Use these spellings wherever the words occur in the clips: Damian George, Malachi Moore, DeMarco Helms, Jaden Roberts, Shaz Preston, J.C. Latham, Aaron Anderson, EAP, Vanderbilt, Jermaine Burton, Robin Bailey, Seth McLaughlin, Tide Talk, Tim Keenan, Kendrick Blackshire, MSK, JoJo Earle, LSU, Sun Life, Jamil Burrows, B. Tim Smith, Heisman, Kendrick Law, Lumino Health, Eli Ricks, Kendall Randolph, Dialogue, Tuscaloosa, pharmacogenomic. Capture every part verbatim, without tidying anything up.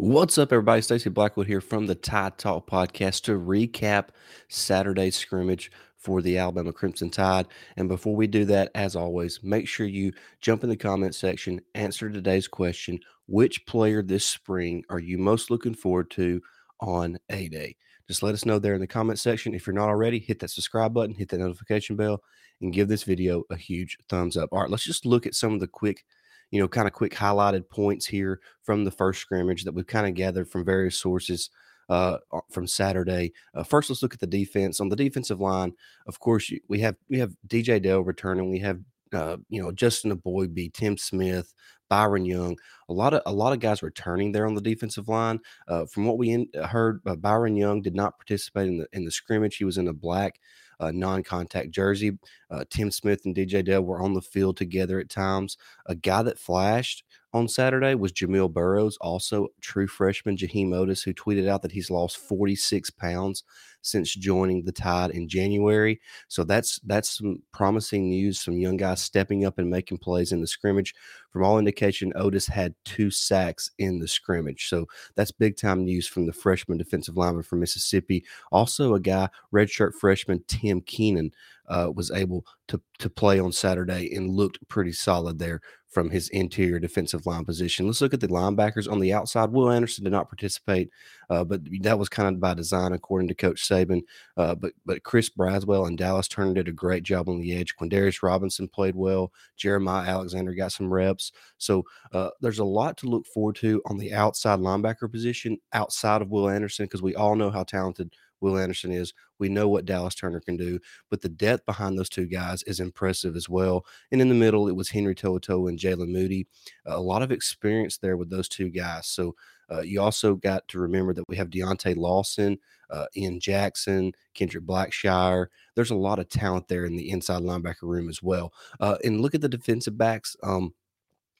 What's up, everybody? Stacey Blackwood here from the Tide Talk podcast to recap Saturday's scrimmage for the Alabama Crimson Tide. And before we do that, as always, make sure you jump in the comment section, answer today's question: which player this spring are you most looking forward to on A-Day? Just let us know there in the comment section. If you're not already, hit that subscribe button, hit that notification bell, and give this video a huge thumbs up. All right, let's just look at some of the quick you know, kind of quick highlighted points here from the first scrimmage that we've kind of gathered from various sources uh, from Saturday. Uh, first, let's look at the defense. On the defensive line, of course, we have we have D J Dell returning. We have, uh, you know, Justin Aboy, B. Tim Smith, Byron Young, a lot of a lot of guys returning there on the defensive line. Uh, from what we in, heard, uh, Byron Young did not participate in the in the scrimmage. He was in a black uh, non-contact jersey. Uh, Tim Smith and D J Dell were on the field together at times. A guy that flashed on Saturday was Jamil Burrows, also true freshman Jaheim Otis, who tweeted out that he's lost forty-six pounds since joining the Tide in January. So that's that's some promising news, some young guys stepping up and making plays in the scrimmage. From all indication, Otis had two sacks in the scrimmage. So that's big-time news from the freshman defensive lineman from Mississippi. Also a guy, redshirt freshman Tim Keenan, Uh, was able to to play on Saturday and looked pretty solid there from his interior defensive line position. Let's look at the linebackers on the outside. Will Anderson did not participate, uh, but that was kind of by design according to Coach Saban. Uh, but but Chris Braswell and Dallas Turner did a great job on the edge. Quindarius Robinson played well. Jeremiah Alexander got some reps. So uh, there's a lot to look forward to on the outside linebacker position outside of Will Anderson, because we all know how talented Will Anderson is. We know what Dallas Turner can do, but the depth behind those two guys is impressive as well. And in the middle, it was Henry To'oTo'o and Jalen Moody. A lot of experience there with those two guys. So uh, you also got to remember that we have Deontay Lawson, uh, Ian Jackson, Kendrick Blackshire. There's a lot of talent there in the inside linebacker room as well. Uh, and look at the defensive backs. Um,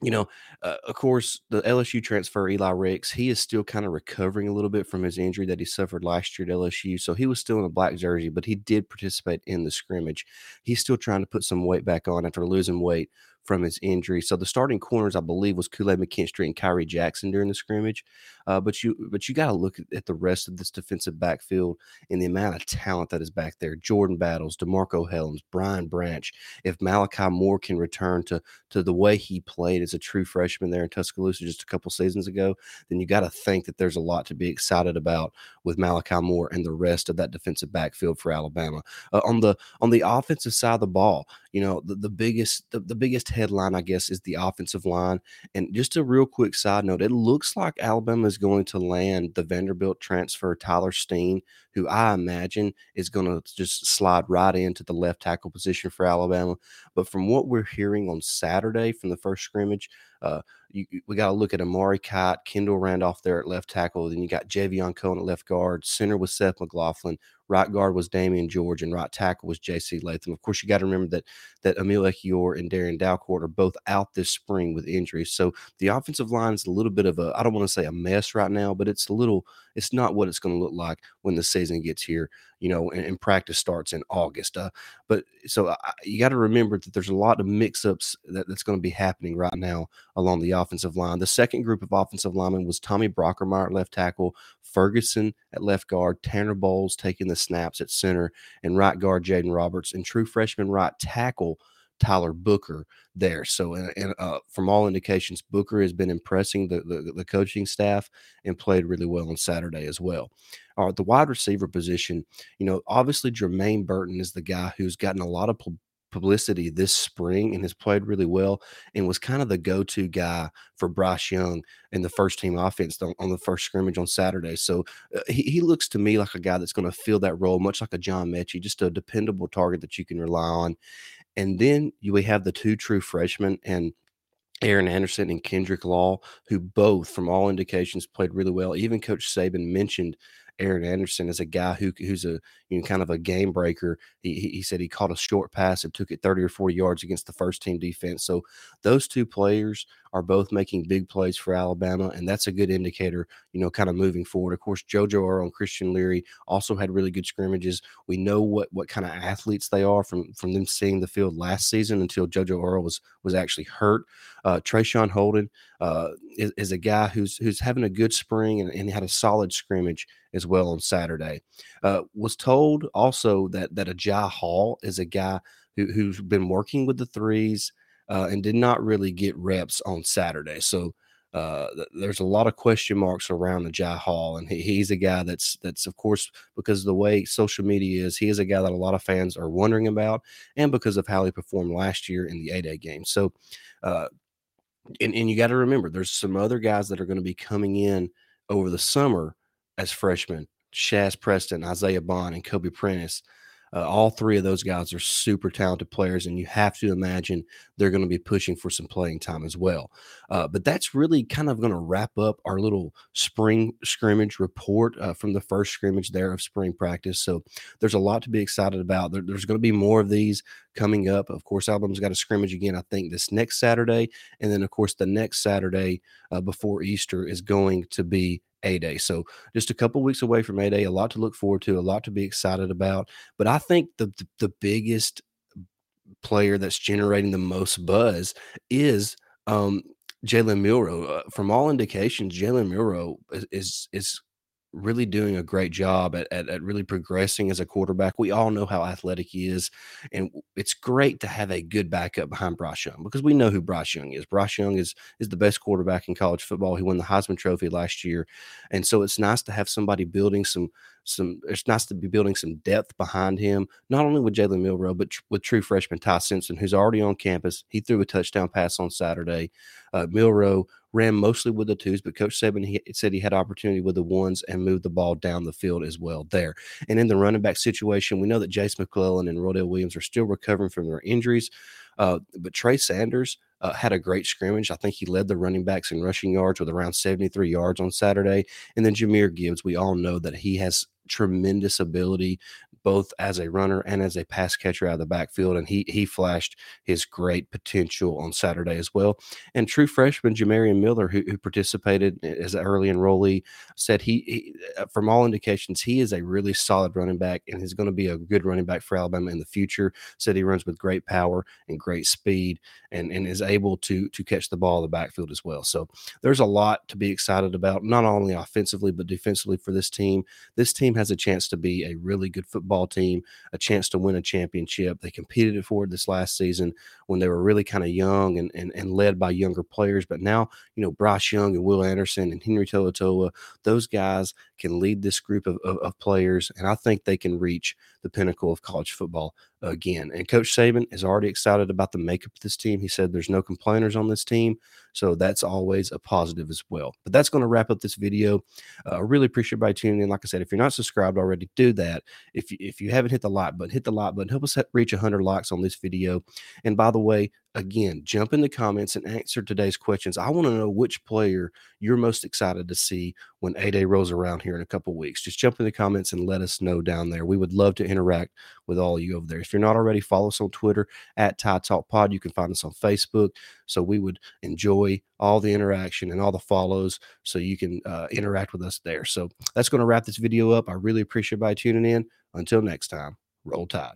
You know, uh, of course, the L S U transfer, Eli Ricks, he is still kind of recovering a little bit from his injury that he suffered last year at L S U. So he was still in a black jersey, but he did participate in the scrimmage. He's still trying to put some weight back on after losing weight from his injury. So the starting corners, I believe, was Kool-Aid McKinstry and Kyrie Jackson during the scrimmage. Uh, but you but you got to look at the rest of this defensive backfield and the amount of talent that is back there. Jordan Battles, DeMarco Helms, Brian Branch. If Malachi Moore can return to, to the way he played as a true freshman there in Tuscaloosa just a couple seasons ago, then you got to think that there's a lot to be excited about with Malachi Moore and the rest of that defensive backfield for Alabama. Uh, on the on the offensive side of the ball, you know, the, the biggest the, the biggest headline, I guess, is the offensive line. And just a real quick side note, it looks like Alabama is going to land the Vanderbilt transfer Tyler Steen, who I imagine is going to just slide right into the left tackle position for Alabama. But from what we're hearing on Saturday from the first scrimmage, uh, you, we got to look at Amari Kite, Kendall Randolph there at left tackle. Then you got Javion Cohen at left guard. Center was Seth McLaughlin. Right guard was Damian George, and right tackle was J C Latham. Of course, you got to remember that that Emile Echior and Darren Dalcourt are both out this spring with injuries. So the offensive line is a little bit of a, I don't want to say a mess right now, but it's a little, it's not what it's going to look like when the season gets here, you know, and, and practice starts in August. Uh, but so I, you got to remember that there's a lot of mix-ups that, that's going to be happening right now along the offensive line. The second group of offensive linemen was Tommy Brockermeyer at left tackle, Ferguson at left guard, Tanner Bowles taking the snaps at center, and right guard Jaden Roberts, and true freshman right tackle Tyler Booker there. So and, and uh, from all indications, Booker has been impressing the, the the coaching staff and played really well on Saturday as well. All right, the wide receiver position, you know, obviously Jermaine Burton is the guy who's gotten a lot of publicity this spring and has played really well and was kind of the go-to guy for Bryce Young in the first team offense on, on the first scrimmage on Saturday. So uh, he, he looks to me like a guy that's going to fill that role, much like a John Mechie, just a dependable target that you can rely on. And then you, we have the two true freshmen and Aaron Anderson and Kendrick Law, who both, from all indications, played really well. Even Coach Saban mentioned Aaron Anderson as a guy who who's a you know, kind of a game breaker. He, he said he caught a short pass and took it thirty or forty yards against the first team defense. So those two players are both making big plays for Alabama, and that's a good indicator, you know, kind of moving forward. Of course, JoJo Earle and Christian Leary also had really good scrimmages. We know what what kind of athletes they are from, from them seeing the field last season until JoJo Earle was was actually hurt. Uh, Trayshawn Holden uh, is, is a guy who's who's having a good spring, and, and he had a solid scrimmage as well on Saturday. Uh, was told also that that Ajay Hall is a guy who, who's been working with the threes uh, and did not really get reps on Saturday. So uh, th- there's a lot of question marks around Ajay Hall, and he, he's a guy that's that's of course, because of the way social media is, he is a guy that a lot of fans are wondering about, and because of how he performed last year in the A-Day game. So. Uh, And, and you got to remember, there's some other guys that are going to be coming in over the summer as freshmen. Shaz Preston, Isaiah Bond, and Kobe Prentice. Uh, all three of those guys are super talented players, and you have to imagine they're going to be pushing for some playing time as well. Uh, but that's really kind of going to wrap up our little spring scrimmage report uh, from the first scrimmage there of spring practice. So there's a lot to be excited about. There, there's going to be more of these coming up. Of course, Alabama's got a scrimmage again, I think, this next Saturday. And then, of course, the next Saturday uh, before Easter is going to be A-Day. So just a couple weeks away from A-Day, a lot to look forward to, a lot to be excited about. But I think the, the, the biggest player that's generating the most buzz is um, Jalen Milroe. Uh, from all indications, Jalen Milroe is, is is really doing a great job at, at at really progressing as a quarterback. We all know how athletic he is, and it's great to have a good backup behind Bryce Young, because we know who Bryce Young is. Bryce Young is is the best quarterback in college football. He won the Heisman Trophy last year, and so it's nice to have somebody building some some. It's nice to be building some depth behind him, not only with Jalen Milroe, but tr- with true freshman Ty Simpson, who's already on campus. He threw a touchdown pass on Saturday. Uh, Milroe ran mostly with the twos, but Coach Saban he said he had opportunity with the ones and moved the ball down the field as well there. And in the running back situation, we know that Jace McClellan and Rodale Williams are still recovering from their injuries, uh, but Trey Sanders uh, had a great scrimmage. I think he led the running backs in rushing yards with around seventy-three yards on Saturday. And then Jahmyr Gibbs, we all know that he has tremendous ability, both as a runner and as a pass catcher out of the backfield, and he he flashed his great potential on Saturday as well. And true freshman Jamarian Miller, who, who participated as an early enrollee, said he, he, from all indications, he is a really solid running back and is going to be a good running back for Alabama in the future. Said he runs with great power and great speed, and, and is able to, to catch the ball in the backfield as well. So there's a lot to be excited about, not only offensively, but defensively for this team. This team has a chance to be a really good football Ball team, a chance to win a championship. They competed for it this last season when they were really kind of young and, and and led by younger players. But now, you know, Bryce Young and Will Anderson and Henry To'oTo'o, those guys can lead this group of, of, of players, and I think they can reach the pinnacle of college football again. And Coach Saban is already excited about the makeup of this team. He said there's no complainers on this team, so that's always a positive as well. But that's going to wrap up this video. I uh, really appreciate everybody tuning in. Like I said, if you're not subscribed already, do that. If you, if you haven't hit the like button, hit the like button. Help us reach one hundred likes on this video. And by the way, again, jump in the comments and answer today's questions. I want to know which player you're most excited to see when A-Day rolls around here in a couple weeks. Just jump in the comments and let us know down there. We would love to interact with all of you over there. If you're not already, follow us on Twitter at Tide Talk Pod. You can find us on Facebook. So we would enjoy all the interaction and all the follows, so you can uh, interact with us there. So that's going to wrap this video up. I really appreciate everybody tuning in. Until next time, roll Tide.